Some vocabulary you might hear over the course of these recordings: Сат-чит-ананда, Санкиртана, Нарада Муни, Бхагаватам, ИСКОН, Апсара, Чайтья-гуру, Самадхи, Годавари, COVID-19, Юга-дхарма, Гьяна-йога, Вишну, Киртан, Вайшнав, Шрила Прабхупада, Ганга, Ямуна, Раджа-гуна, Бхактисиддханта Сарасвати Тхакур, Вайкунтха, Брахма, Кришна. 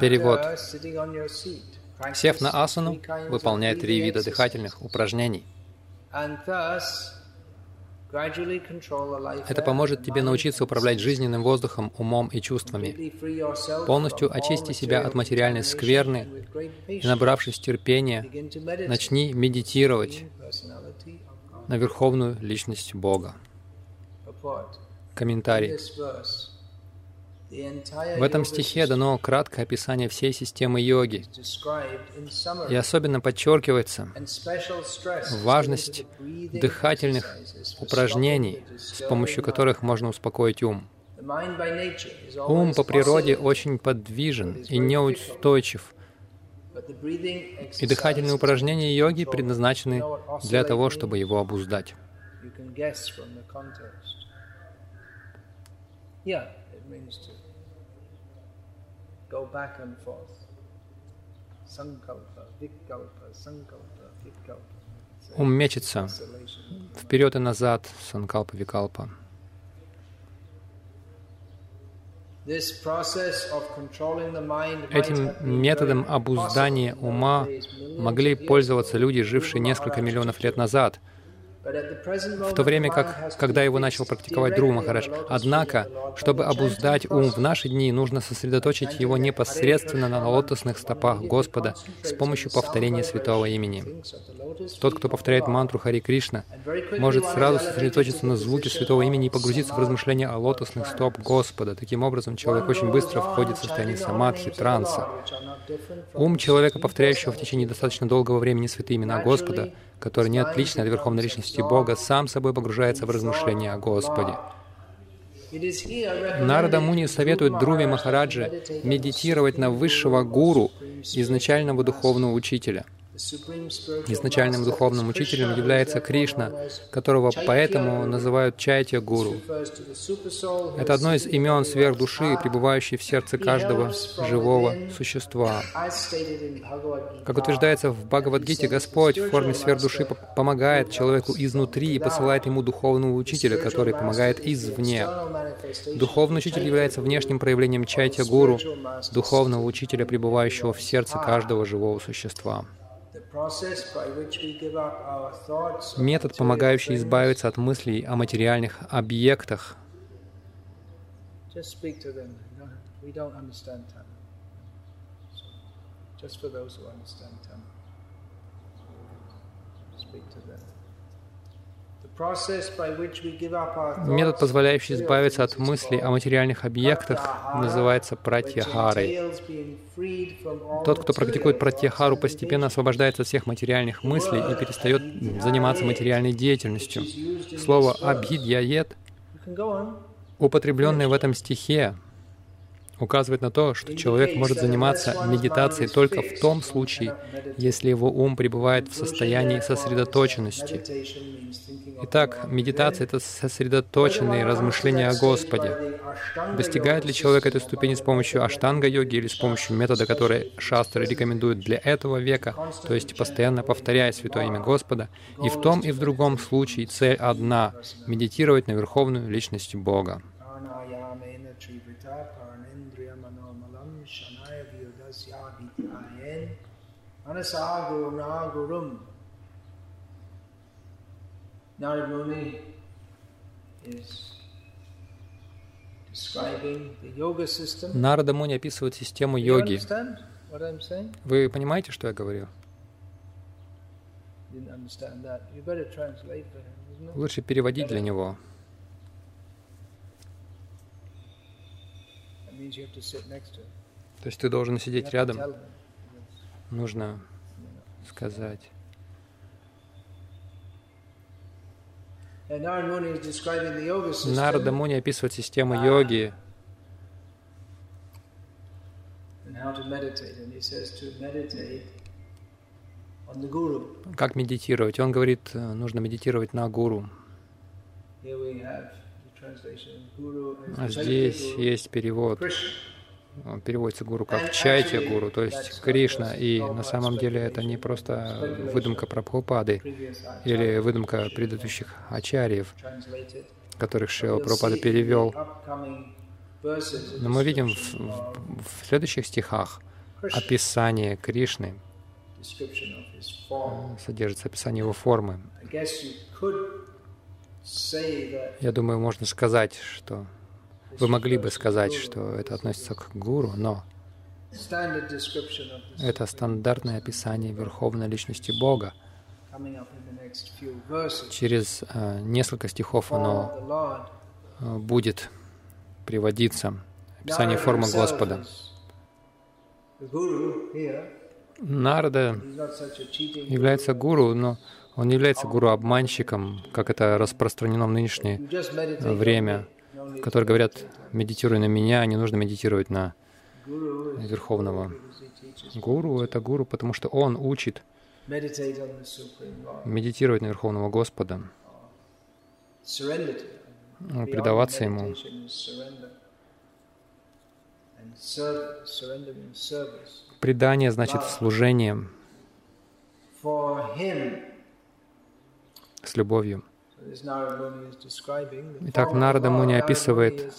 Перевод. Сев на асану, выполняй три вида дыхательных упражнений. Это поможет тебе научиться управлять жизненным воздухом, умом и чувствами. Полностью очисти себя от материальной скверны и, набравшись терпения, начни медитировать на Верховную Личность Бога. Комментарий. В этом стихе дано краткое описание всей системы йоги, и особенно подчеркивается важность дыхательных упражнений, с помощью которых можно успокоить ум. Ум по природе очень подвижен и неустойчив, и дыхательные упражнения йоги предназначены для того, чтобы его обуздать. Go back and forth. Sankalpa-викалпа, Sankalpa-викалпа. Ум мечется вперед и назад, Санкалпа-викалпа. Этим методом обуздания ума могли пользоваться люди, жившие несколько миллионов лет назад, в то время как, когда его начал практиковать Дхрува Махарадж. Однако, чтобы обуздать ум в наши дни, нужно сосредоточить его непосредственно на лотосных стопах Господа с помощью повторения святого имени. Тот, кто повторяет мантру «Хари Кришна», может сразу сосредоточиться на звуке святого имени и погрузиться в размышления о лотосных стоп Господа. Таким образом, человек очень быстро входит в состояние самадхи, транса. Ум человека, повторяющего в течение достаточно долгого времени святые имена Господа, который не отличен от Верховной Личности Бога, сам собой погружается в размышления о Господе. Нарада Муни советует Дхруве Махарадже медитировать на высшего гуру, изначального духовного учителя. Изначальным духовным учителем является Кришна, которого поэтому называют Чайтья-гуру. Это одно из имен сверхдуши, пребывающей в сердце каждого живого существа. Как утверждается в Бхагавад-гите, Господь в форме сверхдуши помогает человеку изнутри и посылает ему духовного учителя, который помогает извне. Духовный учитель является внешним проявлением Чайтья-гуру, духовного учителя, пребывающего в сердце каждого живого существа. Метод, помогающий избавиться от мыслей о материальных объектах. Метод, позволяющий избавиться от мыслей о материальных объектах, называется пратьяхарой. Тот, кто практикует пратьяхару, постепенно освобождается от всех материальных мыслей и перестает заниматься материальной деятельностью. Слово «абхидьяет», употребленное в этом стихе, указывает на то, что человек может заниматься медитацией только в том случае, если его ум пребывает в состоянии сосредоточенности. Итак, медитация — это сосредоточенные размышления о Господе. Достигает ли человек этой ступени с помощью аштанга-йоги или с помощью метода, который шастры рекомендуют для этого века, то есть постоянно повторяя святое имя Господа? И в том, и в другом случае цель одна — медитировать на Верховную Личность Бога. Нарада Муни описывает систему йоги. Вы понимаете, что я говорю? Лучше переводить для него. То есть ты должен сидеть рядом. Нужно сказать. Нарада Муни описывает систему йоги как медитировать. Он говорит, нужно медитировать на гуру. А здесь есть перевод. Он переводится гуру как Чайтья-гуру, то есть Кришна, и на самом деле это не просто выдумка Прабхупады или выдумка предыдущих ачарьев, которых Шрила Прабхупада перевел. Но мы видим в следующих стихах описание Кришны, содержится описание его формы. Я думаю, можно сказать, что вы могли бы сказать, что это относится к гуру, но это стандартное описание Верховной Личности Бога. Через несколько стихов оно будет приводиться, описание формы Господа. Нарада является гуру, но он не является гуру-обманщиком, как это распространено в нынешнее время, которые говорят, медитируй на меня, не нужно медитировать на Верховного. Гуру — это гуру, потому что он учит медитировать на Верховного Господа, предаваться Ему. Предание значит служение с любовью. Итак, Нарада Муни описывает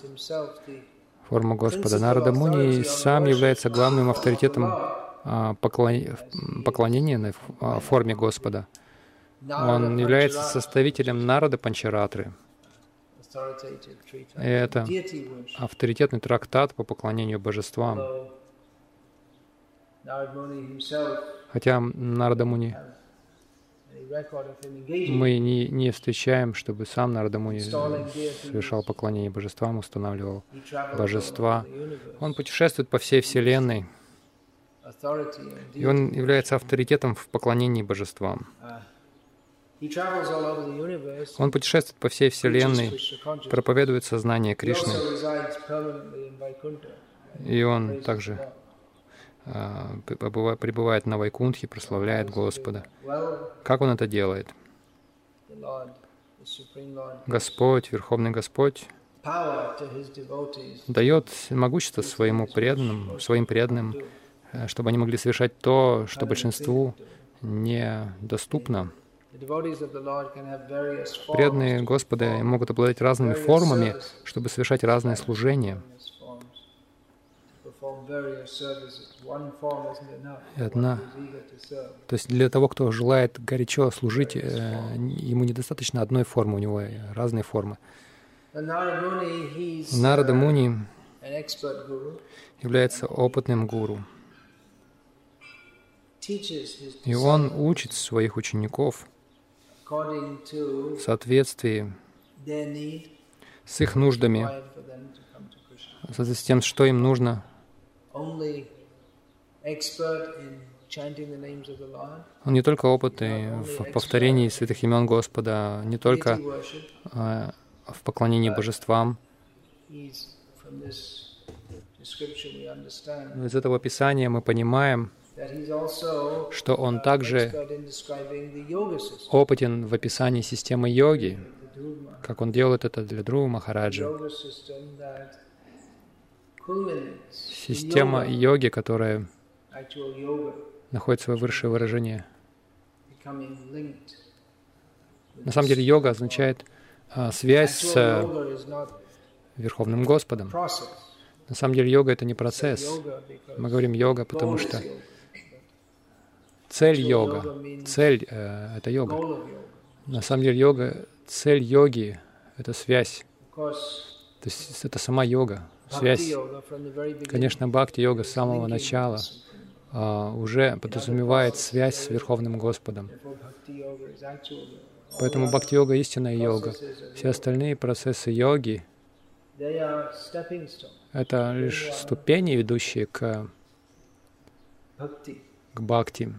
форму Господа. Нарада Муни сам является главным авторитетом поклонения на форме Господа. Он является составителем Нарада Панчаратры. Это авторитетный трактат по поклонению божествам. Хотя Нарада Муни, мы не встречаем, чтобы сам Нарада Муни совершал поклонение божествам, устанавливал божества. Он путешествует по всей Вселенной, и он является авторитетом в поклонении божествам. Он путешествует по всей Вселенной, проповедует сознание Кришны, и он также пребывает на Вайкунтхе, прославляет Господа. Как он это делает? Господь, Верховный Господь, дает могущество своим преданным, чтобы они могли совершать то, что большинству недоступно. Преданные Господа могут обладать разными формами, чтобы совершать разные служения. То есть для того, кто желает горячо служить, ему недостаточно одной формы, у него разные формы. Нарада Муни является опытным гуру, и он учит своих учеников в соответствии с их нуждами, в соответствии с тем, что им нужно. Он не только опытный в повторении святых имен Господа, не только в поклонении божествам. Из этого описания мы понимаем, что он также опытен в описании системы йоги, как он делает это для Дхрува Махараджа. Система йоги, которая находит свое высшее выражение. На самом деле йога означает связь с Верховным Господом. На самом деле йога — это не процесс. Мы говорим йога, потому что цель йога, цель это йога. На самом деле йога, цель йоги — это связь. То есть это сама йога. Связь, конечно, бхакти-йога с самого начала уже подразумевает связь с Верховным Господом. Поэтому бхакти-йога — истинная йога. Все остальные процессы йоги — это лишь ступени, ведущие к бхакти.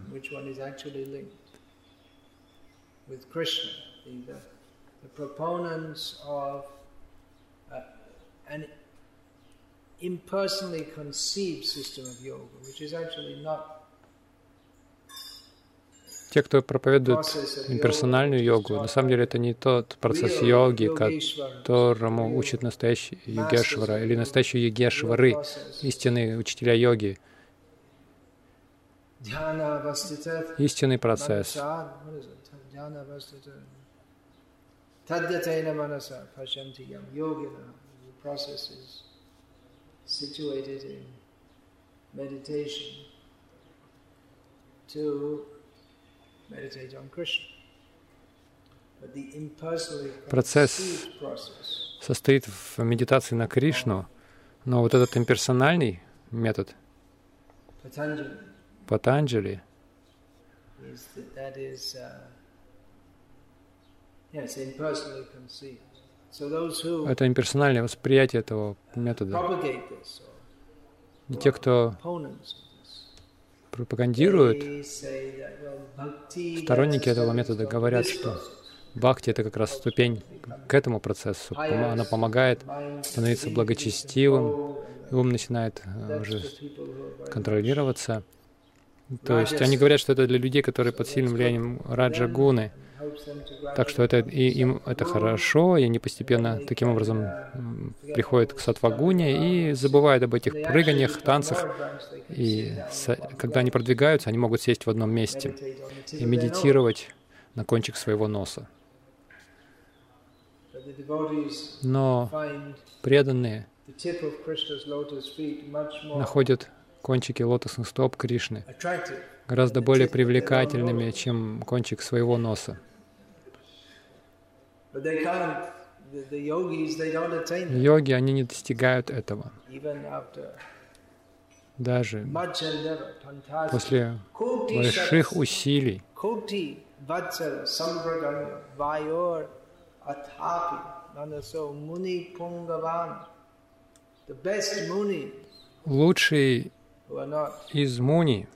Impersonally conceived system of yoga, which is actually not. Те, кто проповедует имперсональную йогу, на самом деле это не тот процесс йоги, которому учит настоящий йогешвара или настоящие йогешвары, истинные учителя йоги. Истинный процесс. situated in meditation to meditate on Krishna. But the impersonally process состоит в медитации на Кришну, но вот этот имперсональный метод Патанджали — это имперсональное восприятие этого метода. И те, кто пропагандируют, сторонники этого метода говорят, что бхакти — это как раз ступень к этому процессу. Она помогает становиться благочестивым, и ум начинает уже контролироваться. То есть они говорят, что это для людей, которые под сильным влиянием раджа-гуны. Так что это, и им это хорошо, и они постепенно таким образом приходят к сатвагуне и забывают об этих прыганиях, танцах. И когда они продвигаются, они могут сесть в одном месте и медитировать на кончик своего носа. Но преданные находят кончики лотосных стоп Кришны гораздо более привлекательными, чем кончик своего носа. Йоги, они не достигают этого. Даже после больших усилий. Лучший из муни,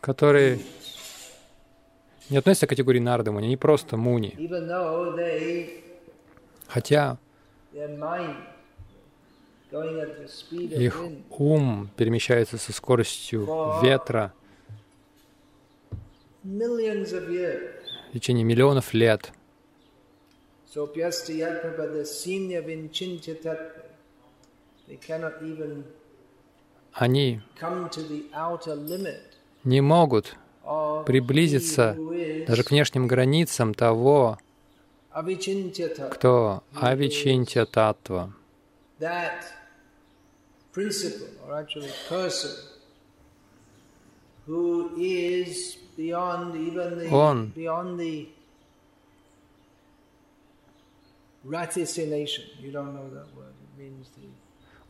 которые не относятся к категории Нарада Муни, они просто муни. Хотя их ум перемещается со скоростью ветра в течение миллионов лет. Они не могут приблизиться даже к внешним границам того, кто авичинтья таттва.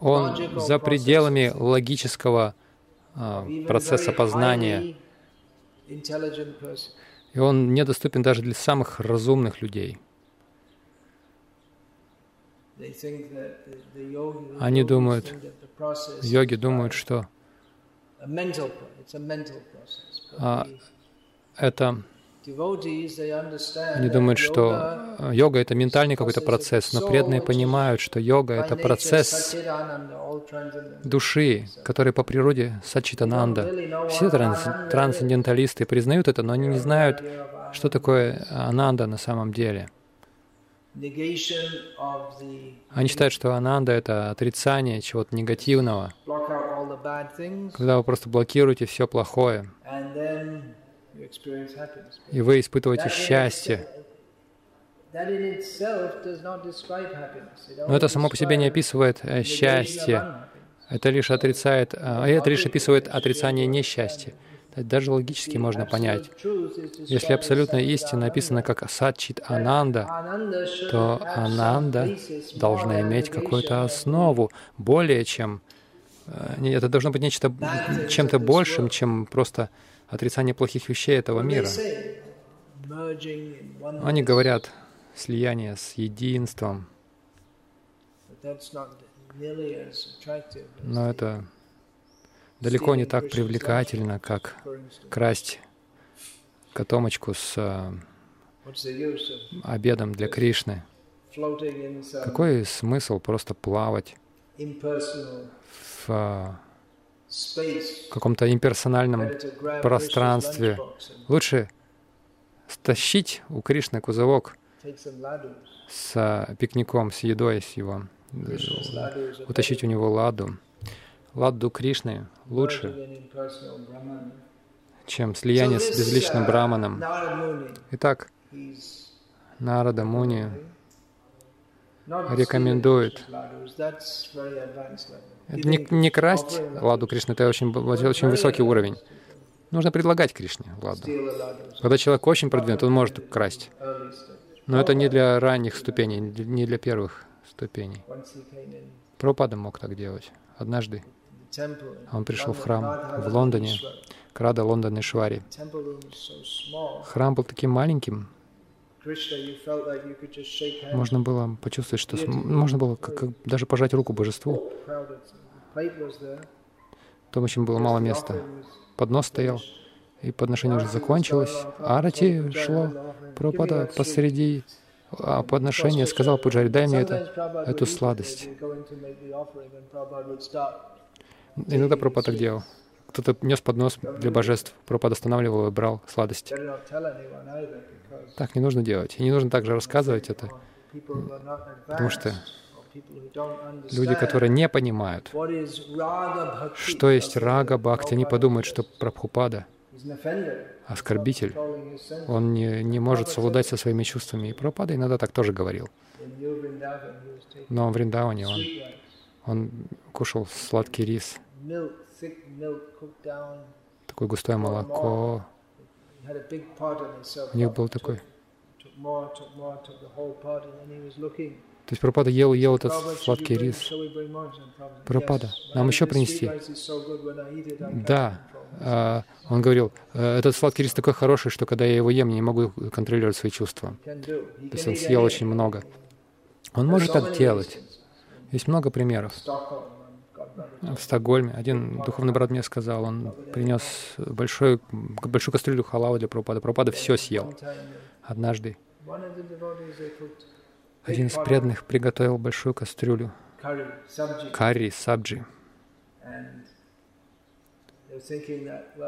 Он за пределами логического процесса познания, и он недоступен даже для самых разумных людей. Они думают, йоги думают, что это... Они думают, что йога — это ментальный какой-то процесс, но преданные понимают, что йога — это процесс души, который по природе сат-чит-ананда. Все трансценденталисты признают это, но они не знают, что такое ананда на самом деле. Они считают, что ананда — это отрицание чего-то негативного, когда вы просто блокируете все плохое, и вы испытываете счастье. Но это само по себе не описывает счастье. Это лишь отрицает, это лишь описывает отрицание несчастья. Даже логически можно понять. Если абсолютная истина описана как сат-чит-ананда, то ананда должна иметь какую-то основу, более чем... Это должно быть нечто чем-то большим, чем просто отрицание плохих вещей этого мира. Они говорят слияние с единством. Но это далеко не так привлекательно, как красть котомочку с обедом для Кришны. Какой смысл просто плавать в каком-то имперсональном пространстве? Лучше стащить у Кришны кузовок с пикником, с едой, с его, утащить у него ладу. Ладу Кришны лучше, чем слияние с безличным Браманом. Итак, Нарада Муни рекомендует не красть ладу Кришны, это очень высокий уровень. Нужно предлагать Кришне ладу. Когда человек очень продвинут, он может красть. Но это не для ранних ступеней, не для первых ступеней. Прабхупада мог так делать. Однажды он пришел в храм в Лондоне, к Рада Лондонешвари. Храм был таким маленьким. Можно было почувствовать, что можно было как даже пожать руку божеству. Там очень было мало места. Поднос стоял, и подношение уже закончилось. Арати шло. Прабхупада посреди подношения сказал пуджари: дай мне эту сладость. Иногда Прабхупада так делал. Кто-то нес поднос для божеств, Прабхупада останавливал и брал сладости. Так не нужно делать. И не нужно также рассказывать это, потому что люди, которые не понимают, что есть рага-бхакти, они подумают, что Прабхупада оскорбитель. Он не может совладать со своими чувствами. И Прабхупада иногда так тоже говорил. Но в Вриндаване он кушал сладкий рис, такое густое молоко. У них был такой... То есть Прабхупада ел этот сладкий рис. Прабхупада, нам еще принести? Да. Он говорил, этот сладкий рис такой хороший, что когда я его ем, я не могу контролировать свои чувства. То есть он съел очень много. Он может так делать. Есть много примеров. В Стокгольме один духовный брат мне сказал, он принес большую кастрюлю халавы для Прабхупады. Прабхупада все съел. Однажды один из преданных приготовил большую кастрюлю карри, сабджи.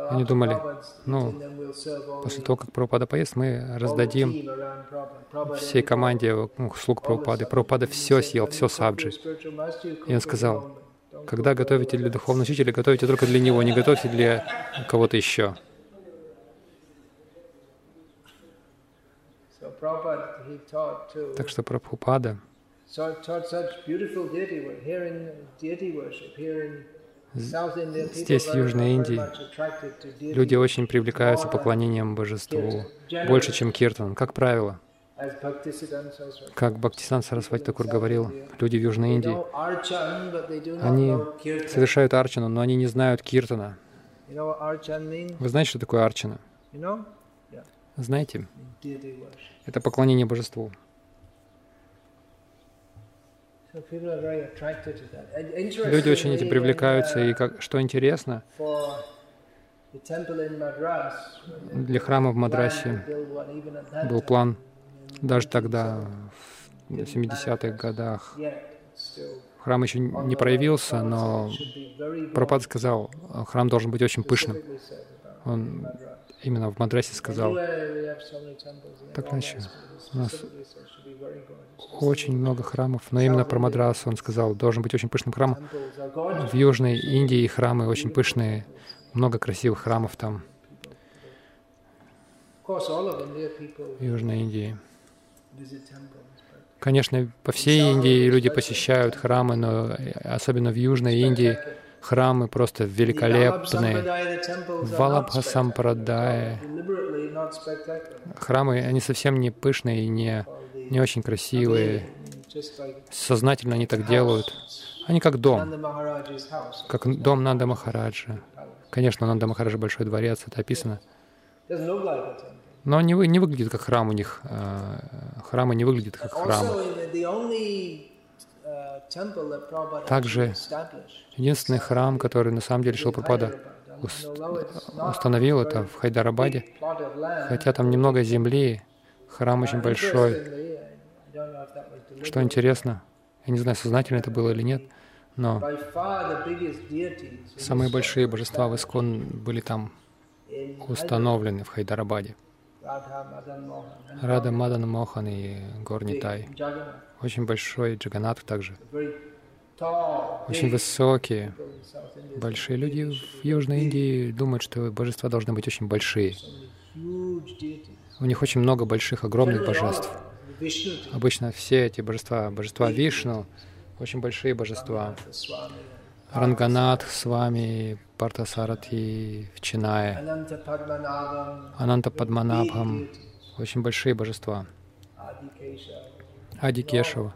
Они думали, после того, как Прабхупада поест, мы раздадим всей команде слуг Прабхупады. Прабхупада все съел, все сабджи. И он сказал: когда готовите для духовного учителя, готовите только для него, не готовьте для кого-то еще. Так что Прабхупада здесь, в Южной Индии, люди очень привлекаются поклонением божеству, больше, чем киртан, как правило. Как Бхактисиддханта Сарасвати Тхакур говорил, люди в Южной Индии, они совершают арчану, но они не знают киртана. Вы знаете, что такое арчана? Знаете? Это поклонение божеству. Люди очень этим привлекаются, и что интересно, для храма в Мадрасе был план. Даже тогда, в 70-х годах, храм еще не проявился, но Прабхупада сказал, храм должен быть очень пышным. Он именно в Мадрасе сказал. Так иначе, у нас очень много храмов, но именно про Мадрасу он сказал, должен быть очень пышным храмом. В Южной Индии храмы очень пышные, много красивых храмов там, в Южной Индии. Конечно, по всей Индии люди посещают храмы, но особенно в Южной Индии храмы просто великолепные. В Валабха-сампрадае храмы, они совсем не пышные и не очень красивые. Сознательно они так делают. Они как дом Нанда Махараджа. Конечно, Нанда Махараджа — большой дворец, это описано. Но не выглядит как храм у них. Храмы не выглядят как храмы. Также единственный храм, который на самом деле Шрила Прабхупада установил, это в Хайдарабаде. Хотя там немного земли, храм очень большой. Что интересно, я не знаю, сознательно это было или нет, но самые большие божества в Искон были там установлены в Хайдарабаде. Рада Мадан Мохан и Горнитай. Очень большой Джаганат также. Очень высокие, большие люди в Южной Индии думают, что божества должны быть очень большие. У них очень много больших, огромных божеств. Обычно все эти божества, божества Вишну, очень большие божества, Ранганат, Свами, Партасарати, Вчиная, Ананта Падманабхам, очень большие божества, Адикешева.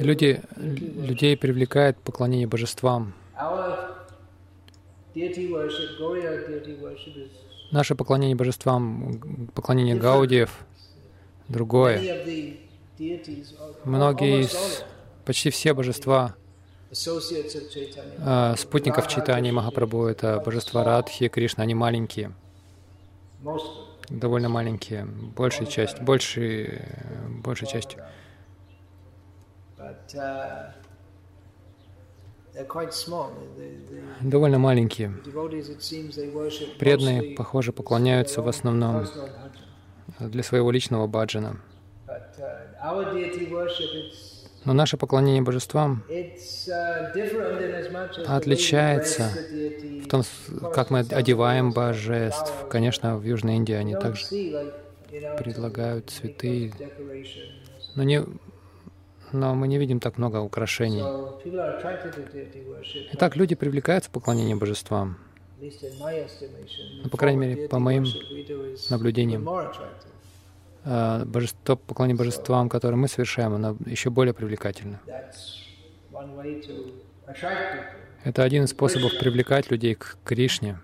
Людей привлекает поклонение божествам. Наше поклонение божествам, поклонение гаудиев, другое. Многие из, почти все божества, спутников Чайтаньи Махапрабху, это божества Радхи, Кришна, они маленькие, довольно маленькие, большей частью. Довольно маленькие. Преданные, похоже, поклоняются в основном для своего личного баджана. Но наше поклонение божествам отличается в том, как мы одеваем божеств. Конечно, в Южной Индии они также предлагают цветы, но не... Но мы не видим так много украшений. Итак, люди привлекаются к поклонению божествам. Ну, по крайней мере, по моим наблюдениям, поклонение божествам, которое мы совершаем, оно еще более привлекательно. Это один из способов привлекать людей к Кришне.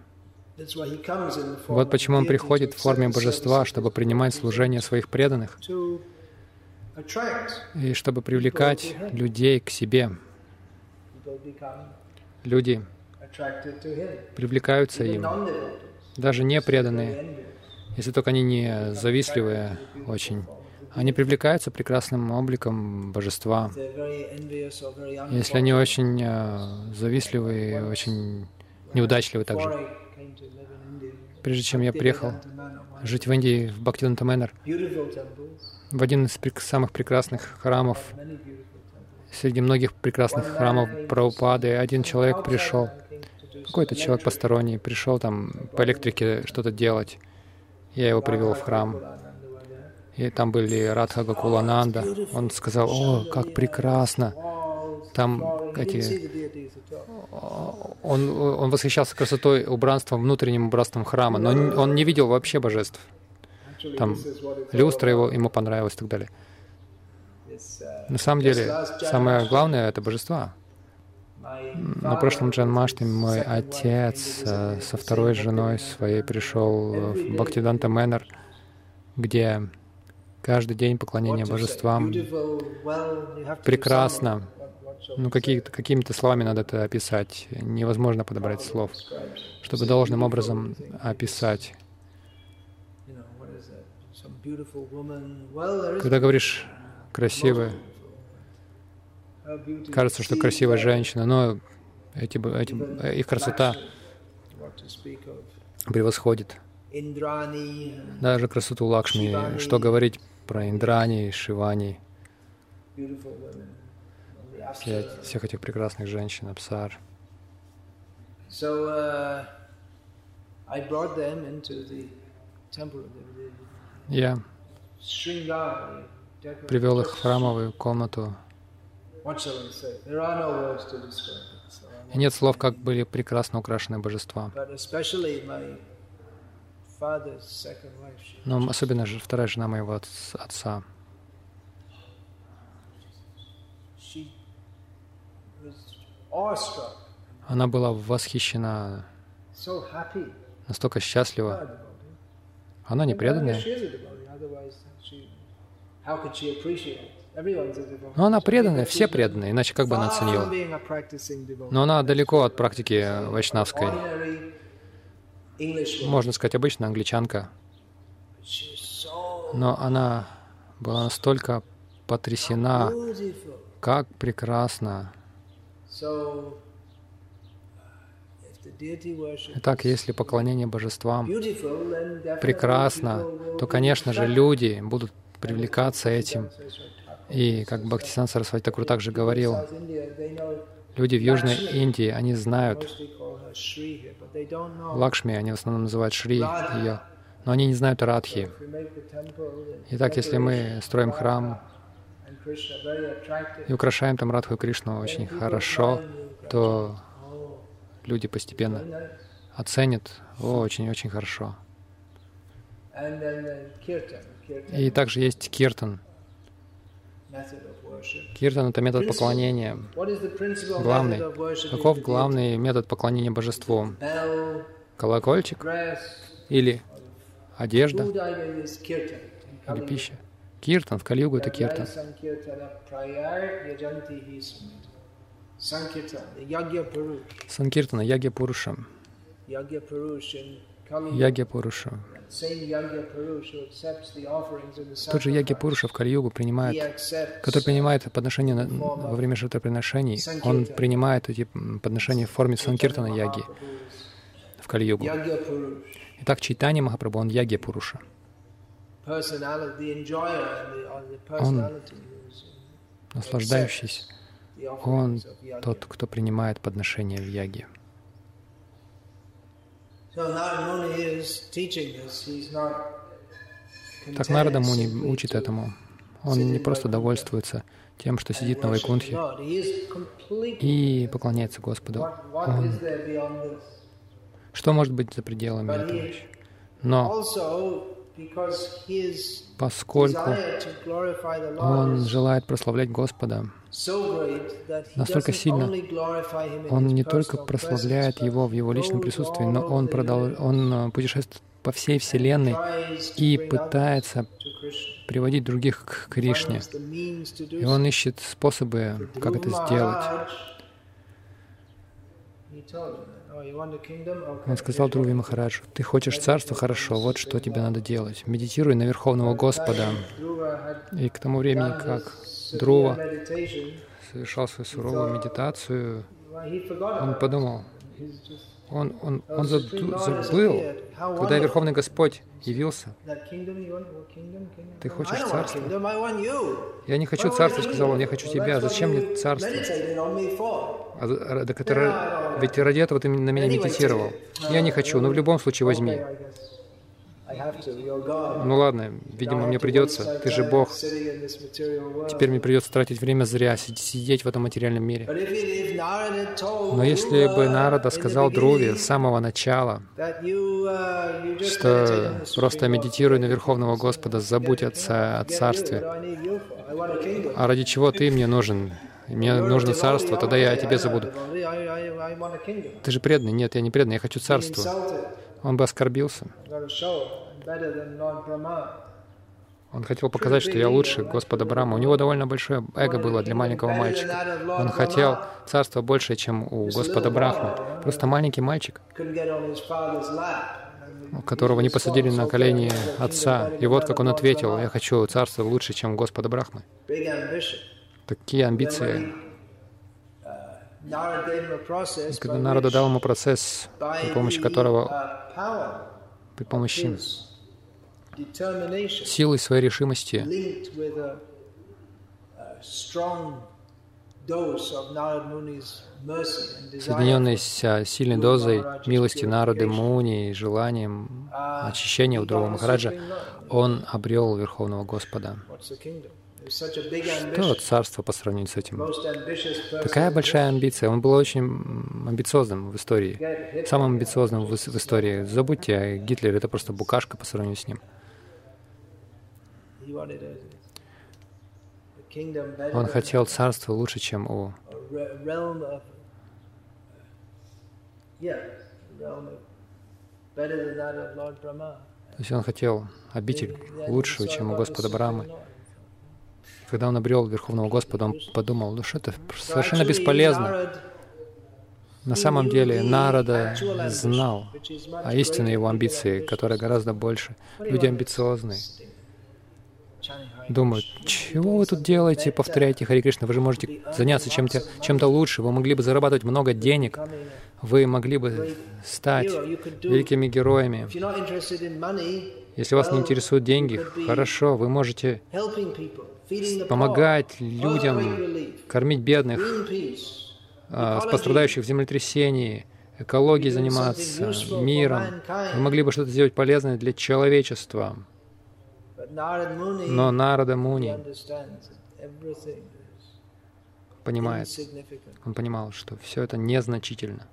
Вот почему он приходит в форме божества, чтобы принимать служение своих преданных, и чтобы привлекать людей к себе. Люди привлекаются им, даже не преданные, если только они не завистливые очень. Они привлекаются прекрасным обликом божества. Если они очень завистливые, очень неудачливые также. Прежде чем я приехал жить в Индии, в Бхактисиддханта Манор, в один из самых прекрасных храмов, среди многих прекрасных храмов Прабхупады, один человек пришел, какой-то человек посторонний, пришел там по электрике что-то делать. Я его привел в храм. И там были Радха Гакулананда. Он сказал: «О, как прекрасно!» Там эти... он восхищался красотой, убранством, внутренним убранством храма, но он не видел вообще божеств. Там люстра ему понравилась и так далее. На самом деле, самое главное — это божества. На прошлом Джанмаштами мой отец со второй женой своей пришел в Бхактисиддханта Манор, где каждый день поклонение божествам. Прекрасно. Ну, какими-то словами надо это описать. Невозможно подобрать слов, чтобы должным образом описать. Когда говоришь «красивая», кажется, что красивая женщина, но их красота превосходит даже красоту Лакшми. Что говорить про Индрани, Шивани, всех этих прекрасных женщин, Апсар. Я привел их в храмовую комнату. И нет слов, как были прекрасно украшены божества. Но особенно же вторая жена моего отца. Она была восхищена, настолько счастлива. Она не преданная. Но она преданная, все преданные, иначе как бы она оценила? Но она далеко от практики вайшнавской. Можно сказать, обычная англичанка. Но она была настолько потрясена, как прекрасно. Итак, если поклонение божествам прекрасно, то, конечно же, люди будут привлекаться этим. И как Бхактисиддханта Сарасвати Тхакур также говорил, люди в Южной Индии, они знают Лакшми, они в основном называют Шри ее, но они не знают Радхи. Итак, если мы строим храм и украшаем там Радху и Кришну очень хорошо, то люди постепенно оценят очень-очень хорошо. И также есть Киртан. Киртан — это метод поклонения. Главный. Каков главный метод поклонения божеству? Колокольчик? Или одежда? Или пища? Киртан. В Кали-югу это Киртан. Санкиртана, Ягья Пуруша. Ягья Пуруша. Тот же Ягья Пуруша в Кали-югу принимает, который принимает подношения во время жертвоприношений, он принимает эти подношения в форме Санкиртана Яги в Кали-югу. Итак, Чайтанья Махапрабху, он Ягья Пуруша. Он наслаждающийся. Он тот, кто принимает подношения в яге. Так Нарада Муни учит этому. Он не просто довольствуется тем, что сидит на Вайкунтхе и поклоняется Господу. Он... Что может быть за пределами этого еще? Но поскольку он желает прославлять Господа настолько сильно, он не только прославляет Его в Его личном присутствии, но он путешествует по всей Вселенной и пытается приводить других к Кришне. И он ищет способы, как это сделать. Он сказал Дхруве Махараджу, «Ты хочешь царство? Хорошо, вот что тебе надо делать. Медитируй на Верховного Господа». И к тому времени, как Дхрува совершал свою суровую медитацию, он подумал, он забыл, когда Верховный Господь явился. «Ты хочешь царство?» «Я не хочу царства», — сказал он, «я хочу тебя. Зачем мне царство?» «Ведь ради этого ты на меня медитировал». «Я не хочу, но в любом случае возьми». «Ну ладно, видимо, мне придется. Ты же Бог. Теперь мне придется тратить время зря, сидеть в этом материальном мире». Но если бы Нарада сказал Дхруве с самого начала, что просто медитируй на Верховного Господа, забудь о царстве, а ради чего ты мне нужен? Мне нужно царство, тогда я о тебе забуду. Ты же преданный. Нет, я не преданный, я хочу царство. Он бы оскорбился. Он хотел показать, что я лучше Господа Брахма. У него довольно большое эго было для маленького мальчика. Он хотел царства больше, чем у Господа Брахмы. Просто маленький мальчик, которого не посадили на колени отца. И вот как он ответил, «Я хочу царство лучше, чем у Господа Брахмы». Такие амбиции. И когда Нарада дал ему процесс, при помощи силы своей решимости, соединенной с сильной дозой милости Нарады Муни и желанием очищения у Дхрувы Махараджа, он обрел Верховного Господа. Что царство по сравнению с этим? Такая большая амбиция. Он был очень амбициозным в истории. Самым амбициозным в истории. Забудьте, Гитлер — это просто букашка по сравнению с ним. Он хотел царство лучше, чем у... То есть он хотел обитель лучшую, чем у Господа Брахмы. Когда он обрел Верховного Господа, он подумал, ну что это совершенно бесполезно. На самом деле Нарада знал о истинной его амбиции, которая гораздо больше. Люди амбициозные. Думают, чего вы тут делаете, повторяйте Хари Кришна, вы же можете заняться чем-то лучше, вы могли бы зарабатывать много денег, вы могли бы стать великими героями. Если вас не интересуют деньги, хорошо, вы можете помогать людям, кормить бедных, пострадающих в землетрясении, экологией заниматься, миром. Мы могли бы что-то сделать полезное для человечества. Но Нарада Муни понимает, он понимал, что все это незначительно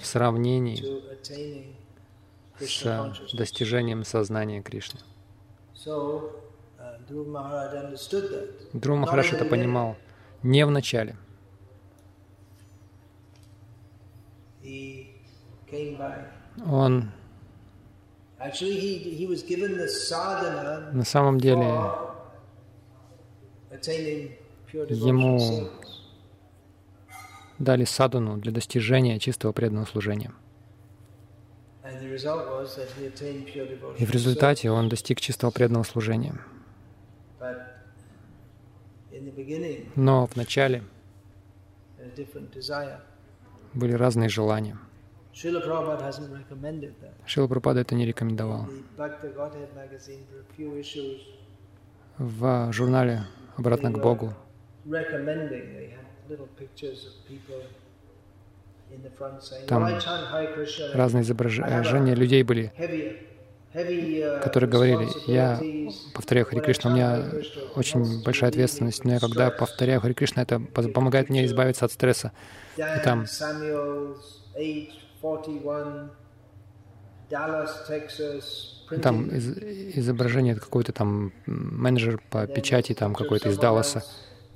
в сравнении с достижением сознания Кришны. Дхрува Махарадж это понимал не в начале. Он на самом деле ему дали садхану для достижения чистого преданного служения. И в результате он достиг чистого преданного служения. Но в начале были разные желания. Шрила Прабхупада это не рекомендовал. В журнале «Обратно к Богу» там разные изображения людей были, которые говорили: «Я повторяю Хари Кришна, у меня очень большая ответственность, но я когда повторяю Хари Кришна, это помогает мне избавиться от стресса». И там изображение какой-то там менеджер по печати там какой-то из Далласа,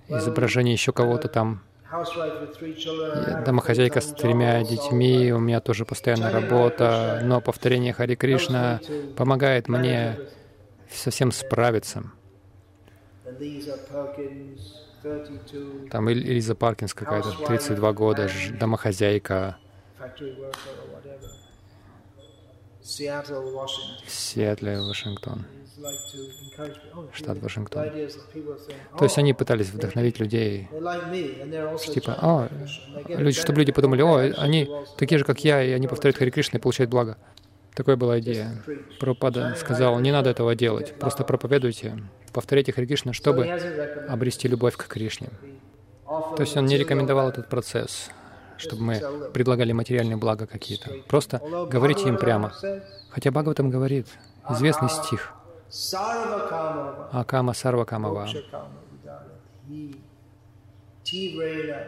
изображение еще кого-то там, домохозяйка с 3 детьми, у меня тоже постоянная работа, но повторение Хари Кришна помогает мне совсем справиться. Там Элиза Паркинс какая-то, 32 года, домохозяйка. Сиэтл, Вашингтон, штат Вашингтон. То есть они пытались вдохновить людей, типа, чтобы люди подумали: «О, они такие же, как я, и они повторяют Хари Кришна и получают благо». Такая была идея. Прабхупада сказал: «Не надо этого делать, просто проповедуйте, повторяйте Хари Кришна, чтобы обрести любовь к Кришне». То есть он не рекомендовал этот процесс, чтобы мы предлагали материальные блага какие-то. Просто говорите им прямо. Хотя Бхагаватам говорит, известный стих: «Акама сарвакамава, тиврена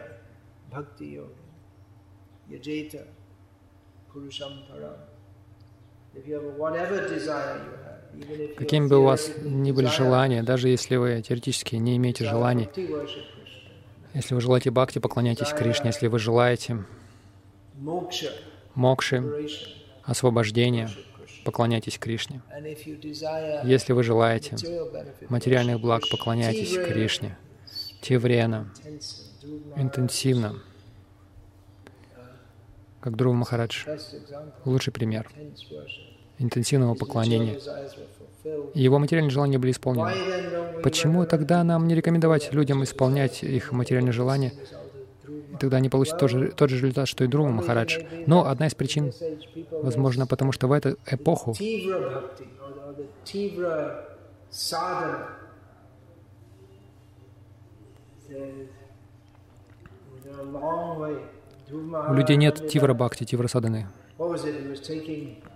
бхакти-йога, яджета пурушам парам». Какими бы у вас ни были желания, даже если вы теоретически не имеете желаний, если вы желаете бхакти, поклоняйтесь Кришне. Если вы желаете мокши, освобождения, поклоняйтесь Кришне. Если вы желаете материальных благ, поклоняйтесь Кришне. Тиврена, интенсивно. Как Дхрува Махарадж, лучший пример интенсивного поклонения. Его материальные желания были исполнены. Почему тогда нам не рекомендовать людям исполнять их материальные желания? И тогда они получат тот же результат, что и Дхрува Махарадж. Но одна из причин, возможно, потому что в эту эпоху у людей нет тивра-бхакти, тивра-садханы.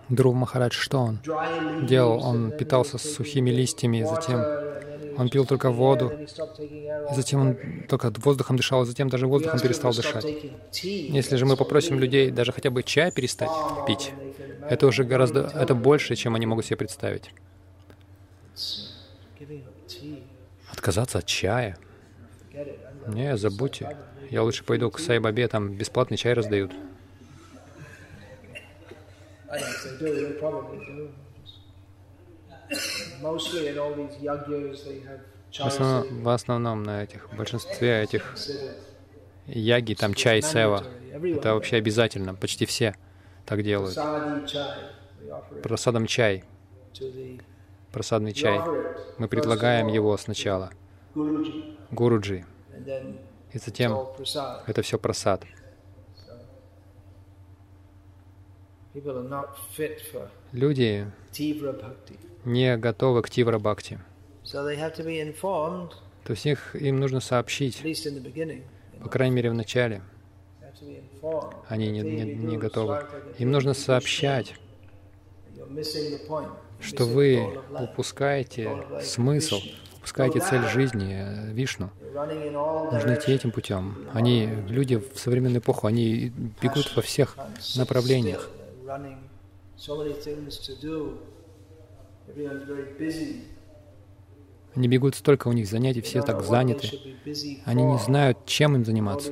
Дхрува Махарадж, что он делал? Он питался сухими листьями, затем он пил только воду, затем он только воздухом дышал, затем даже воздухом перестал дышать. Если же мы попросим людей даже хотя бы чай перестать пить, это уже это больше, чем они могут себе представить. Отказаться от чая? Не, забудьте. Я лучше пойду к Сай-Бабе, там бесплатный чай раздают. В основном в большинстве этих яги, там чай, сева, это вообще обязательно, почти все так делают. Просадом чай, просадный чай. Мы предлагаем его сначала Гуруджи, и затем это все просад. Люди не готовы к тивра-бхакти. То есть им нужно сообщить, по крайней мере в начале. Они не готовы. Им нужно сообщать, что вы упускаете смысл, упускаете цель жизни, Вишну. Нужно идти этим путем. Они, люди в современную эпоху, они бегут во всех направлениях. Они бегут, столько у них занятий, все так заняты. Они не знают, чем им заниматься.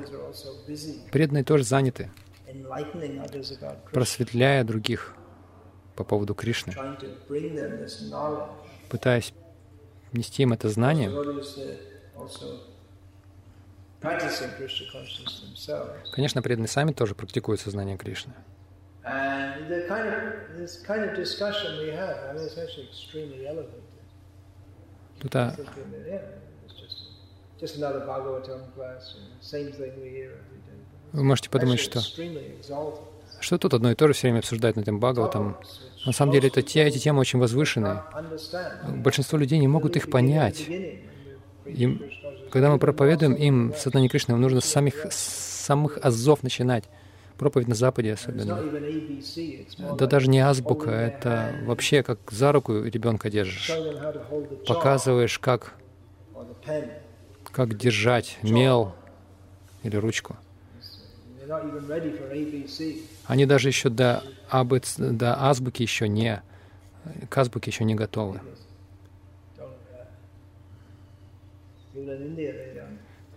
Преданные тоже заняты, просветляя других по поводу Кришны, пытаясь нести им это знание. Конечно, преданные сами тоже практикуют сознание Кришны. Тут вы можете подумать, что тут одно и то же все время обсуждают на этом Бхагаватам. На самом деле эти темы очень возвышенные. Большинство людей не могут их понять. Им, когда мы проповедуем им сознание Кришны, им нужно с самых азов начинать. Проповедь на Западе особенно. Да даже не азбука, это вообще как за руку ребенка держишь. Показываешь, как держать мел или ручку. Они даже еще до азбуки еще не, к азбуке еще не готовы.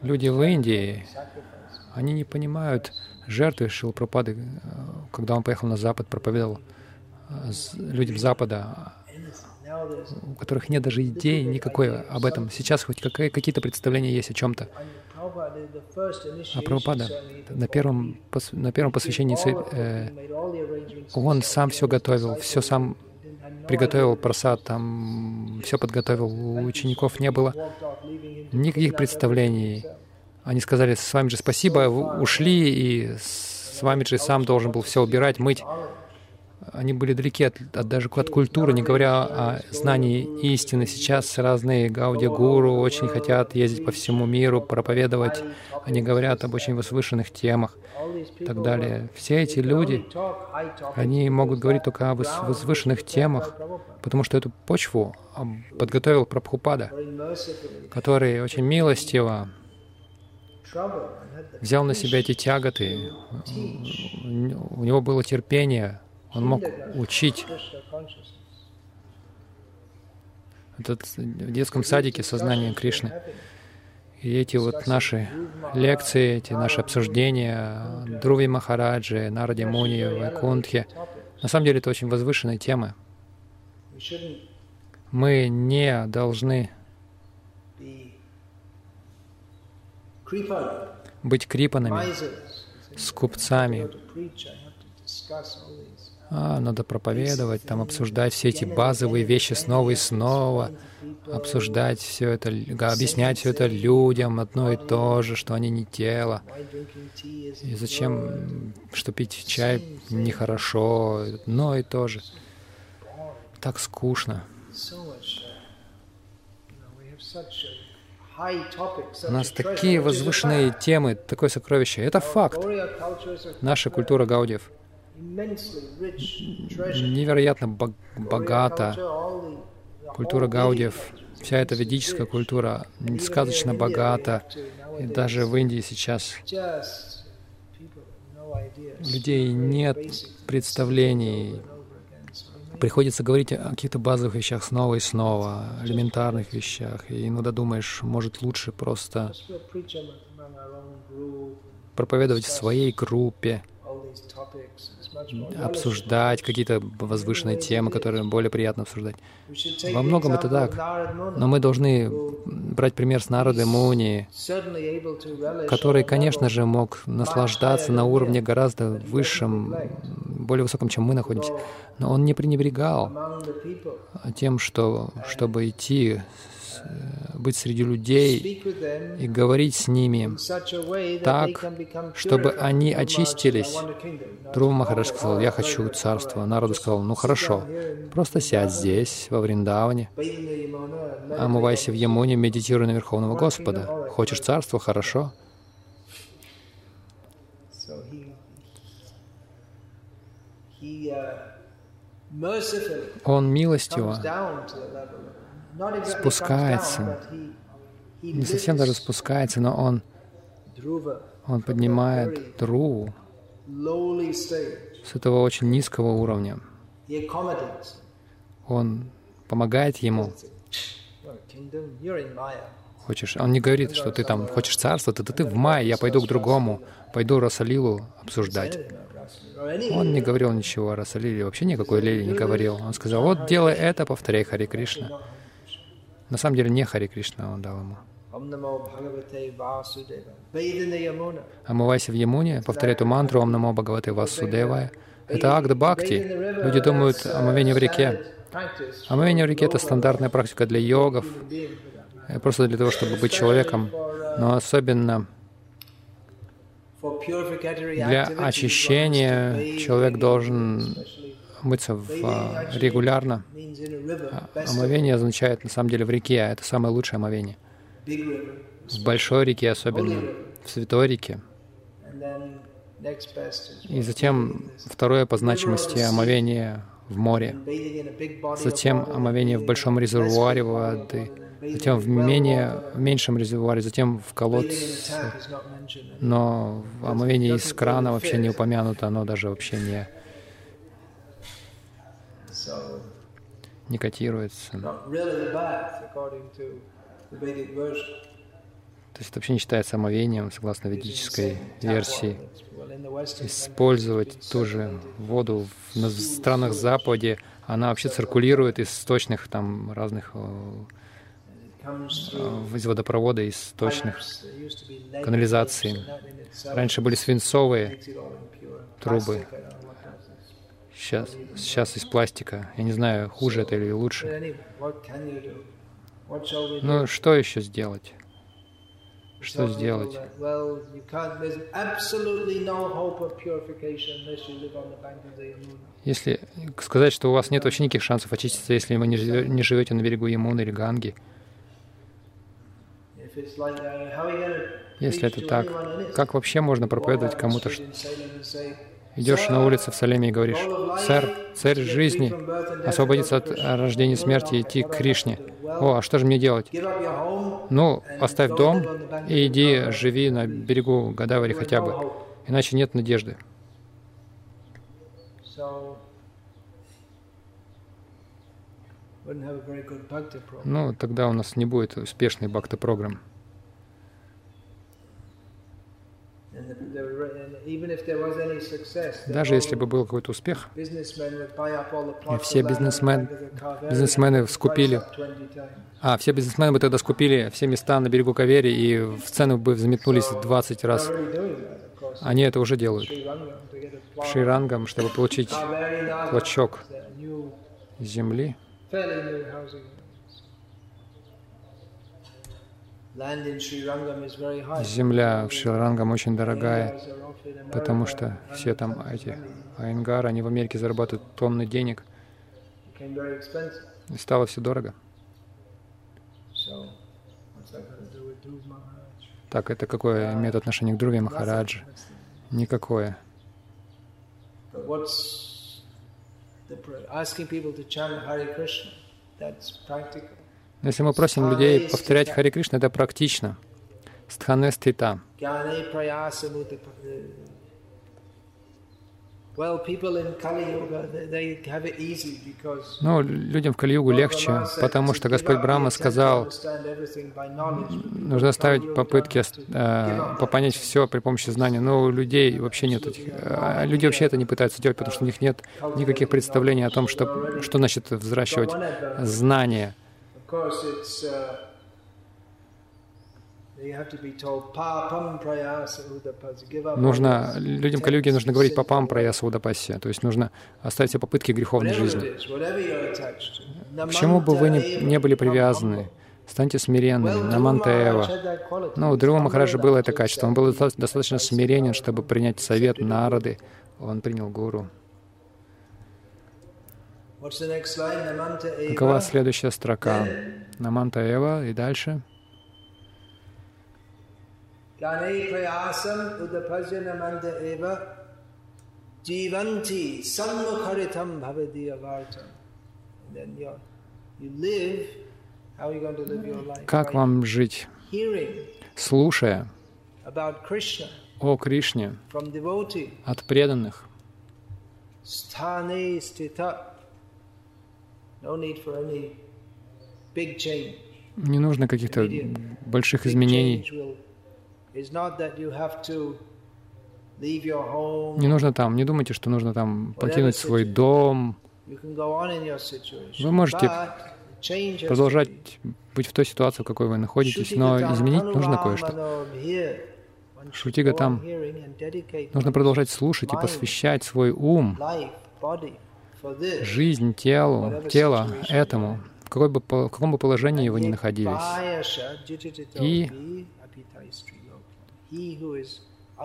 Люди в Индии, они не понимают жертвы Шрилы Прабхупады, когда он поехал на Запад, проповедовал людям Запада, у которых нет даже идеи никакой об этом. Сейчас хоть какие-то представления есть о чем-то. А Прабхупада на первом посвящении он сам все готовил, все сам приготовил прасад, там все подготовил. У учеников не было никаких представлений. Они сказали: «С вами же спасибо, ушли, и с вами же сам должен был все убирать, мыть». Они были далеки даже от культуры, не говоря о знании истины. Сейчас разные Гаудия-гуру очень хотят ездить по всему миру, проповедовать. Они говорят об очень возвышенных темах и так далее. Все эти люди, они могут говорить только о возвышенных темах, потому что эту почву подготовил Прабхупада, который очень милостиво взял на себя эти тяготы, у него было терпение, он мог учить. Это в детском садике сознание Кришны. И эти вот наши лекции, эти наши обсуждения Дхруве Махараджи, Нараде Муни, Вайкунтхе, на самом деле это очень возвышенные темы. Мы не должны быть крипанами, скупцами. Надо проповедовать, там обсуждать все эти базовые вещи снова и снова, обсуждать все это, объяснять все это людям одно и то же, что они не тело. И зачем, что пить чай нехорошо, одно и то же. Так скучно. У нас такие возвышенные темы, такое сокровище. Это факт. Наша культура гаудиев невероятно богата. Культура гаудиев, вся эта ведическая культура, сказочно богата. И даже в Индии сейчас у людей нет представлений. Приходится говорить о каких-то базовых вещах снова и снова, элементарных вещах. И иногда думаешь, может, лучше просто проповедовать в своей группе, обсуждать какие-то возвышенные темы, которые более приятно обсуждать. Во многом это так. Но мы должны брать пример с Нарады Муни, который, конечно же, мог наслаждаться на уровне гораздо высшем, более высоком, чем мы находимся. Но он не пренебрегал тем, чтобы идти быть среди людей и говорить с ними так, чтобы они очистилсь. Дхрува Махарадж сказал: «Я хочу царства». Нарада сказал: «Ну хорошо, просто сядь здесь, во Вриндаване, омывайся в Ямуне, медитируй на Верховного Господа. Хочешь царства? Хорошо». Он милостиво спускается, не совсем даже спускается, но он поднимает Дхруву с этого очень низкого уровня. Он помогает ему. Хочешь, он не говорит, что ты там хочешь царство, ты в мае, я пойду к другому, пойду Расалилу обсуждать. Он не говорил ничего о Расалиле, вообще никакой лили не говорил. Он сказал: вот делай это, повторяй Хари Кришна. На самом деле не Хари Кришна он дал ему. Омывайся в Ямуне, повторяй эту мантру «Ом намо Бхагавате Васудевая». Это акт бхакти. Люди думают о омовении в реке. Омовение в реке — это стандартная практика для йогов, просто для того, чтобы быть человеком, но особенно для очищения человек должен мыться регулярно. Омовение означает на самом деле в реке, а это самое лучшее омовение. В большой реке особенно, в святой реке. И затем второе по значимости омовение в море, затем омовение в большом резервуаре воды, затем в меньшем резервуаре, затем в колодце. Но омовение из крана вообще не упомянуто, оно даже вообще не котируется. То есть это вообще не считается омовением, согласно ведической версии. Использовать ту же воду в странах Запада, она вообще циркулирует из сточных, там, разных, из водопровода, из сточных канализаций. Раньше были свинцовые трубы, сейчас из пластика. Я не знаю, хуже это или лучше. Ну, что еще сделать? Что сделать? Если сказать, что у вас нет вообще никаких шансов очиститься, если вы не живете на берегу Ямуны или Ганги. Если это так, как вообще можно проповедовать кому-то? Идешь на улице в Салеме и говоришь: «Сэр, цель жизни — освободиться от рождения и смерти и идти к Кришне». О, а что же мне делать? Ну, оставь дом и иди, живи на берегу Годавари хотя бы, иначе нет надежды. Ну, тогда у нас не будет успешный бхакти-программ. Даже если бы был какой-то успех, все бизнесмены скупили. Все бизнесмены бы тогда скупили все места на берегу Кавери, и в цены бы взметнулись 20 раз. Они это уже делают. Шрирангам, чтобы получить клочок земли. Земля в Шрирангам очень дорогая, потому что все там эти айенгары, они в Америке зарабатывают тонны денег. И стало все дорого. Так, это какое имеет отношение к Дхруве Махараджи? Никакое. Но если мы просим людей повторять Хари Кришна, это практично. Стхане стита. Ну, людям в Кали-югу легче, потому что Господь Брахма сказал: нужно ставить попытки понять все при помощи знания. Но у людей вообще нет этих... Люди вообще это не пытаются делать, потому что у них нет никаких представлений о том, что значит взращивать знания. Людям Кали-юги нужно говорить «папам праяса удапасья», то есть нужно оставить все попытки греховной жизни. К чему бы вы ни были привязаны, Станьте смиренными, намантева. Но у Дхрува Махараджа было это качество. Он был достаточно смиренен, чтобы принять совет Нарады. Он принял гуру. Какова следующая строка? Намантаева и дальше. Как вам жить, слушая о Кришне от преданных? Не нужно каких-то больших изменений. Не нужно там, не думайте, что нужно там покинуть свой дом. Вы можете продолжать быть в той ситуации, в какой вы находитесь, но изменить нужно кое-что. Шрутига там. Нужно продолжать слушать и посвящать свой ум, жизнь, тело этому, в каком бы положении вы ни находились. И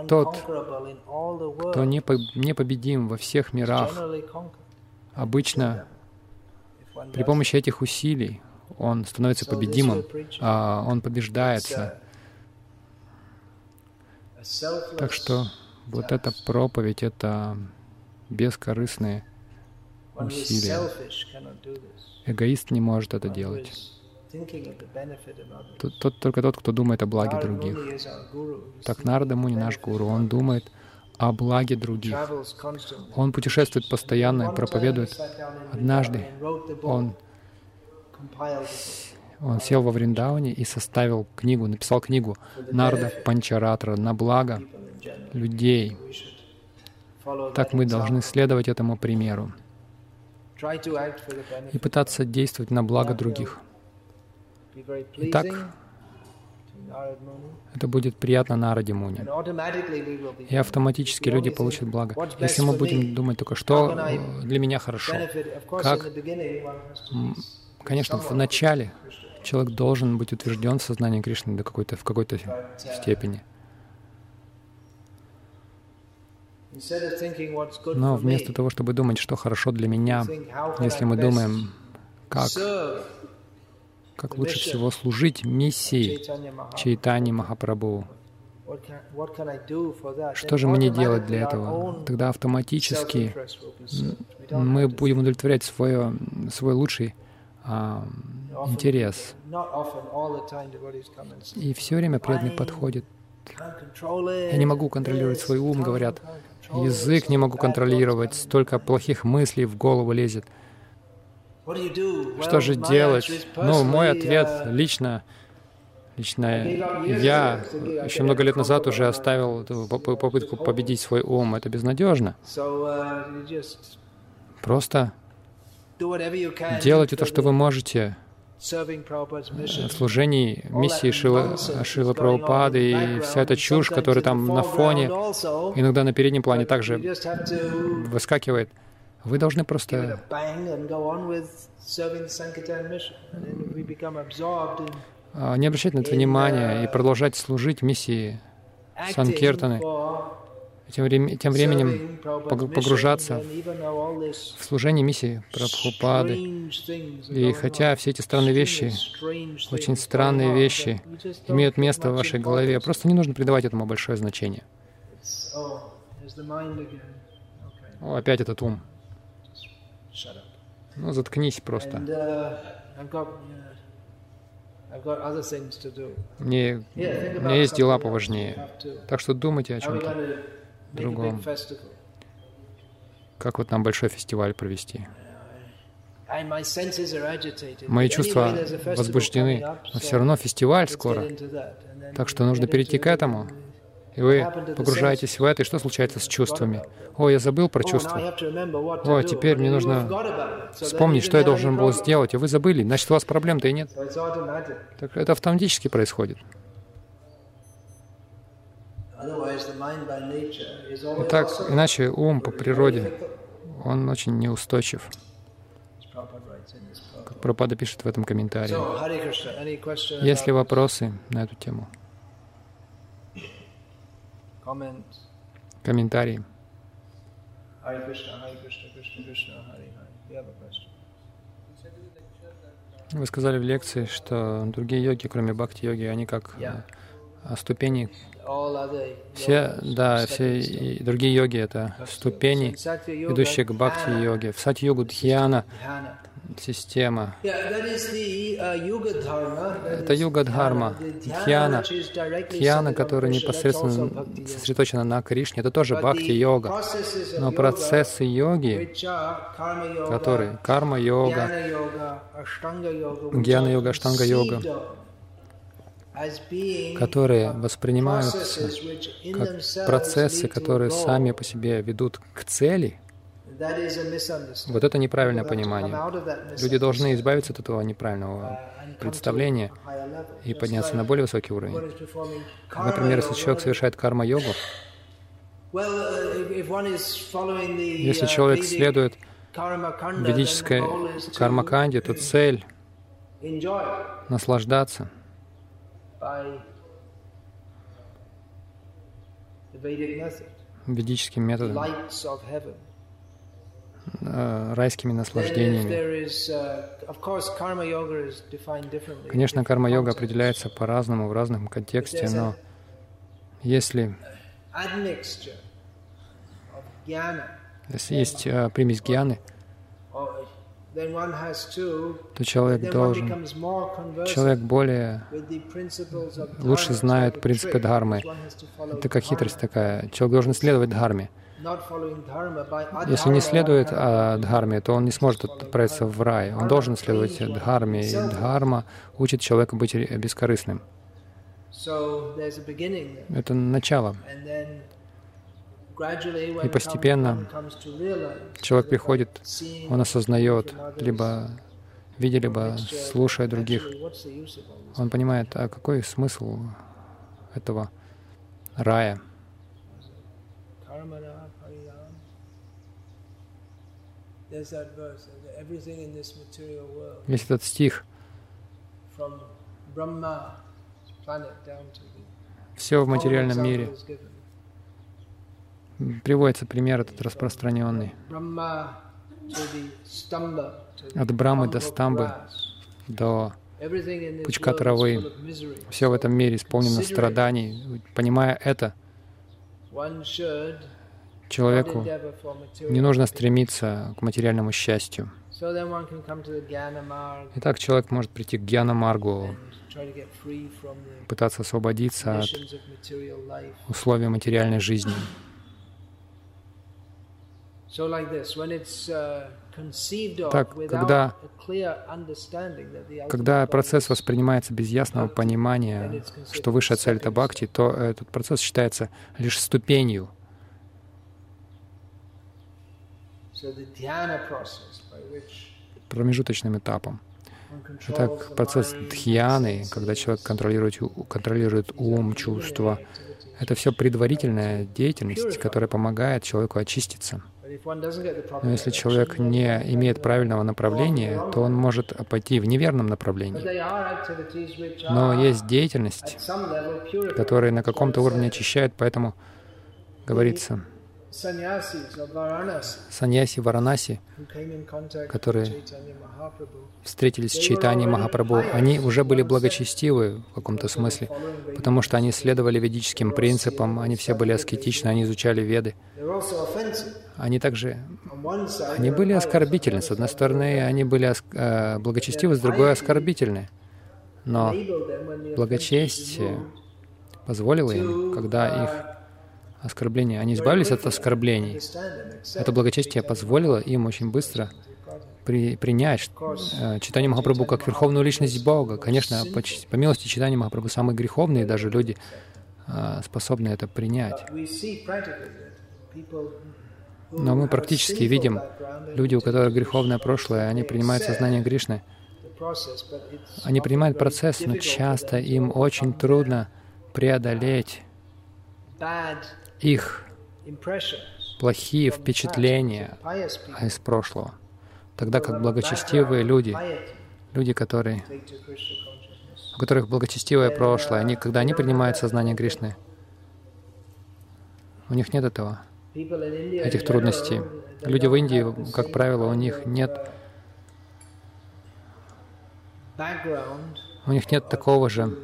тот, кто непобедим во всех мирах, обычно при помощи этих усилий он становится победимым, он побеждается. Так что вот эта проповедь — это бескорыстные усилия. Эгоист не может это делать. Только тот, кто думает о благе других. Так Нарада Муни, наш гуру, он думает о благе других. Он путешествует постоянно и проповедует. Однажды он сел во Вриндаване и составил книгу, написал книгу «Нарада Панчаратра» на благо людей. Так мы должны следовать этому примеру и пытаться действовать на благо других. Итак, это будет приятно Нараде Муни. И автоматически люди получат благо. Если мы будем думать только, что для меня хорошо, как... Конечно, в начале человек должен быть утвержден в сознании Кришны в какой-то степени. Но вместо того, чтобы думать, что хорошо для меня, если мы думаем, как лучше всего служить миссии Чайтаньи Махапрабху. Что же мне делать для этого? Тогда автоматически мы будем удовлетворять свой лучший интерес. И все время преданный подходит. Я не могу контролировать свой ум, говорят. Язык не могу контролировать, столько плохих мыслей в голову лезет. Что же делать? Ну, мой ответ лично я еще много лет назад уже оставил попытку победить свой ум. Это безнадежно. Просто делайте то, что вы можете в служении миссии Шрилы Прабхупады, и вся эта чушь, которая там на фоне, иногда на переднем плане также выскакивает. Вы должны просто не обращать на это внимания и продолжать служить миссии Санкиртаны, тем временем погружаться в служение миссии Прабхупады. И хотя все эти странные вещи, очень странные вещи, имеют место в вашей голове, просто не нужно придавать этому большое значение. О, опять этот ум. Ну, заткнись просто. У меня есть дела поважнее. Так что думайте о чем-то другом. Как вот нам большой фестиваль провести? Мои чувства возбуждены, но все равно фестиваль скоро. Так что нужно перейти к этому. И вы погружаетесь в это, и что случается с чувствами? О, я забыл про чувства. О, теперь мне нужно вспомнить, что я должен был сделать. И вы забыли, значит, у вас проблем-то и нет. Так это автоматически происходит. Итак, иначе ум по природе, он очень неустойчив. Прабхупада пишет в этом комментарии. Есть ли вопросы на эту тему? Комментарии. Вы сказали в лекции, что другие йоги, кроме бхакти-йоги, они как ступени. Все другие йоги — это ступени, ведущие к бхакти-йоге. В сати-йогу дхьяна система. Это юга-дхарма, дхьяна. Дхьяна, которая непосредственно сосредоточена на Кришне, это тоже бхакти-йога. Но процессы йоги, которые карма-йога, гьяна-йога, аштанга-йога, которые воспринимаются как процессы, которые сами по себе ведут к цели, вот это неправильное понимание. Люди должны избавиться от этого неправильного представления и подняться на более высокий уровень. Например, если человек совершает карма-йогу, если человек следует ведической карма-канде, то цель — наслаждаться ведическим методом, райскими наслаждениями. Конечно, карма-йога определяется по-разному, в разном контексте, но если есть примесь гьяны, то человек лучше знает принципы дхармы. Это как хитрость такая. Человек должен следовать дхарме. Если не следует дхарме, то он не сможет отправиться в рай. Он должен следовать дхарме, и дхарма учит человека быть бескорыстным. Это начало. И постепенно человек приходит, он осознает, либо видя, либо слушая других. Он понимает, а какой смысл этого рая? Есть этот стих. Все в материальном мире. Приводится пример этот распространенный. От Брамы до Стамбы, до пучка травы. Все в этом мире исполнено страданий. Понимая это, человеку не нужно стремиться к материальному счастью. Итак, человек может прийти к гьяна-маргу, пытаться освободиться от условий материальной жизни. Так, когда процесс воспринимается без ясного понимания, что высшая цель — это бхакти, то этот процесс считается лишь ступенью. Промежуточным этапом. Итак, процесс дхьяны, когда человек контролирует ум, чувства, это все предварительная деятельность, которая помогает человеку очиститься. Но если человек не имеет правильного направления, то он может пойти в неверном направлении. Но есть деятельность, которая на каком-то уровне очищает, поэтому говорится, саньяси Варанаси, которые встретились с Чайтаньей Махапрабху, они уже были благочестивы в каком-то смысле, потому что они следовали ведическим принципам, они все были аскетичны, они изучали веды. Они были оскорбительны. С одной стороны, они были благочестивы, с другой — оскорбительны. Но благочестие позволило им, когда их оскорбления, они избавились от оскорблений. Это благочестие позволило им очень быстро принять Чайтанью Махапрабху как верховную личность Бога. Конечно, по милости Чайтаньи Махапрабху самые греховные даже люди способны это принять. Но мы практически видим, люди, у которых греховное прошлое, они принимают сознание Кришны. Они принимают процесс, но часто им очень трудно преодолеть их плохие впечатления из прошлого, тогда как благочестивые люди, люди, у которых благочестивое прошлое, они, когда они принимают сознание Кришны, у них нет этого, этих трудностей. Люди в Индии, как правило, у них нет такого же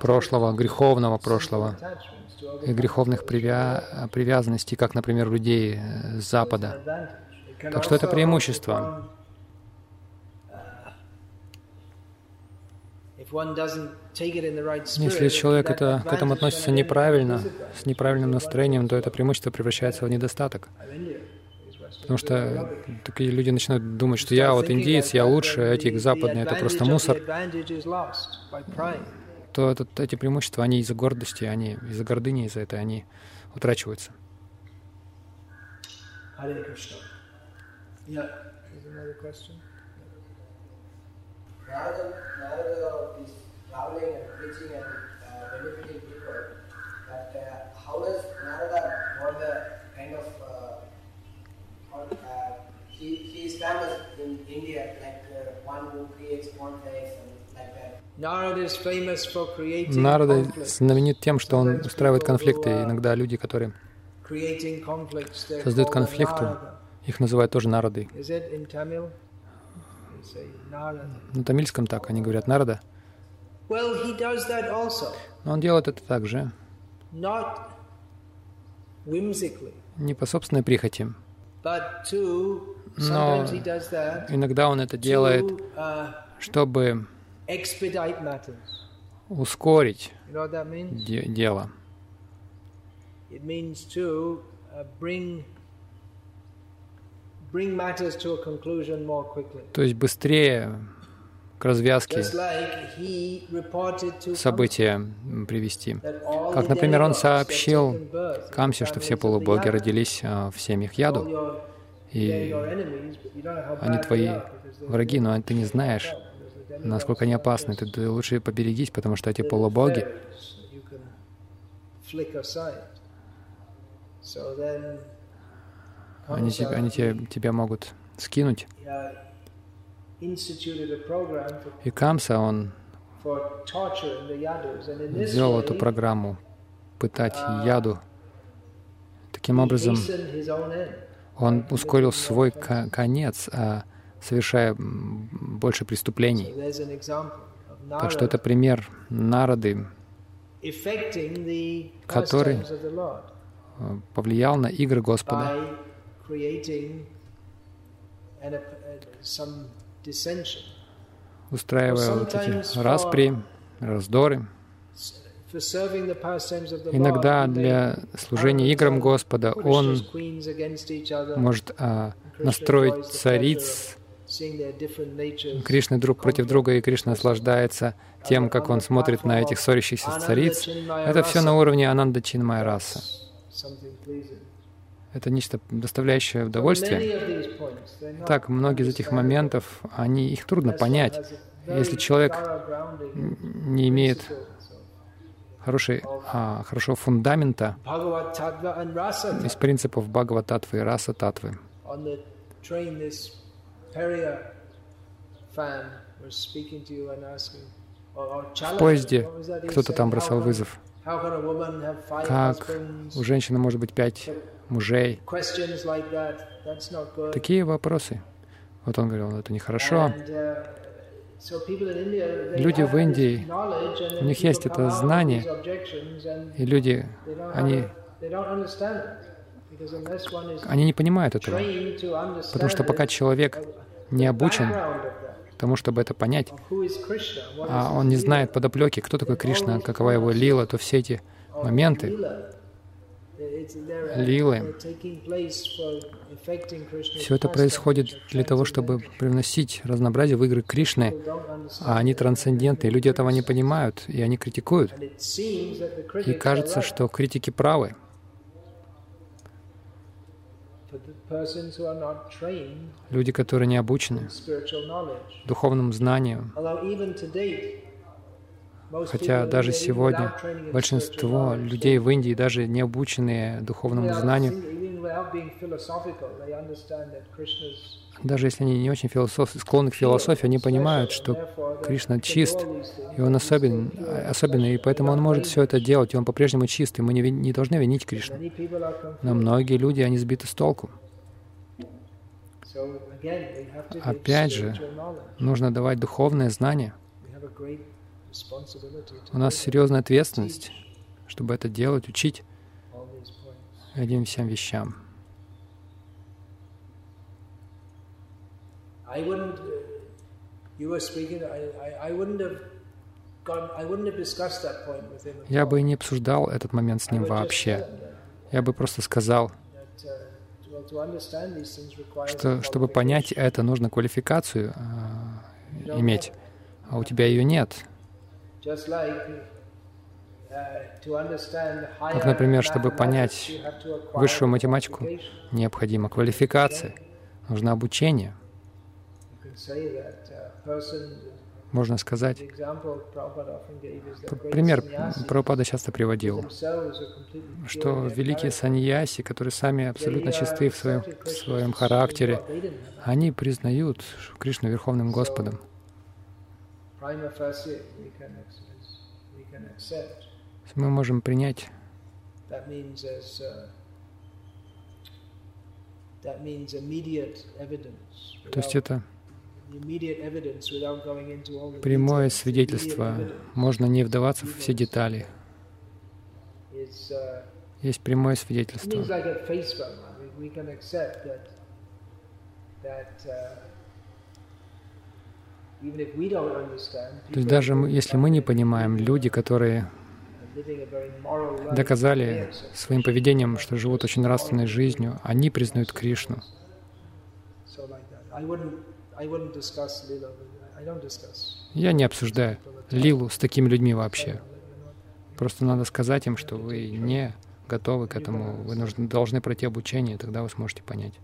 прошлого, греховного прошлого и греховных привязанностей, как, например, людей с Запада. Так что это преимущество. Если человек к этому относится неправильно, с неправильным настроением, то это преимущество превращается в недостаток. Потому что такие люди начинают думать, что я вот индиец, я лучше, а эти западные — это просто мусор. То эти преимущества, они из-за гордости, они из-за гордыни, из-за этого они утрачиваются. Нарада знаменит тем, что он устраивает конфликты. Иногда люди, которые создают конфликты, их называют тоже нарады. На тамильском так они говорят «нарада». Но он делает это также не по собственной прихоти, но иногда он это делает, чтобы ускорить дело. То есть быстрее к развязке события привести. Как, например, он сообщил Камсе, что все полубоги родились в семьях Яду, и они твои враги, но ты не знаешь, насколько они опасны. Ты лучше поберегись, потому что эти полубоги... Они тебя могут скинуть. И Камса, он сделал эту программу пытать яду. Таким образом, он ускорил свой конец, совершая больше преступлений. Так что это пример Нарады, который повлиял на игры Господа, устраивая вот эти распри, раздоры. Иногда для служения играм Господа он может настроить цариц Кришны друг против друга, и Кришна наслаждается тем, как он смотрит на этих ссорящихся цариц. Это все на уровне Ананда Чинмая Раса. Это нечто, доставляющее удовольствие. Так, многие из этих моментов, их трудно понять. Если человек не имеет хорошего фундамента из принципов Бхагават-таттвы и Раса-таттвы. В поезде кто-то там бросал вызов. Как у женщины может быть 5 мужей? Такие вопросы. Вот он говорил, это нехорошо. Люди в Индии, у них есть это знание, и люди, они не понимают этого, потому что пока человек не обучен тому, чтобы это понять, а он не знает подоплеки, кто такой Кришна, какова его лила, то все эти моменты, лилы, все это происходит для того, чтобы привносить разнообразие в игры Кришны, а они трансцендентные, люди этого не понимают, и они критикуют. И кажется, что критики правы. Люди, которые не обучены духовному знанию. Хотя даже сегодня большинство людей в Индии, даже не обученные духовному знанию, Даже если они не очень склонны к философии, они понимают, что Кришна чист, и Он особенный, и поэтому Он может все это делать, и Он по-прежнему чист, и мы не должны винить Кришну. Но многие люди, они сбиты с толку. Опять же, нужно давать духовное знание. У нас серьезная ответственность, чтобы это делать, учить этим всем вещам. Я бы и не обсуждал этот момент с ним вообще. Я бы просто сказал, что чтобы понять это, нужно квалификацию иметь, а у тебя ее нет. Как, например, чтобы понять высшую математику, необходима квалификация, нужно обучение. Можно сказать, пример Прабхупада часто приводил, что великие саньяси, которые сами абсолютно чисты в своем характере, они признают Кришну Верховным Господом. Мы можем принять. То есть это прямое свидетельство. Можно не вдаваться во все детали. Есть прямое свидетельство. То есть даже если мы не понимаем, люди, которые доказали своим поведением, что живут очень нравственной жизнью, они признают Кришну. Я не обсуждаю лилу с такими людьми вообще. Просто надо сказать им, что вы не готовы к этому, вы должны пройти обучение, и тогда вы сможете понять.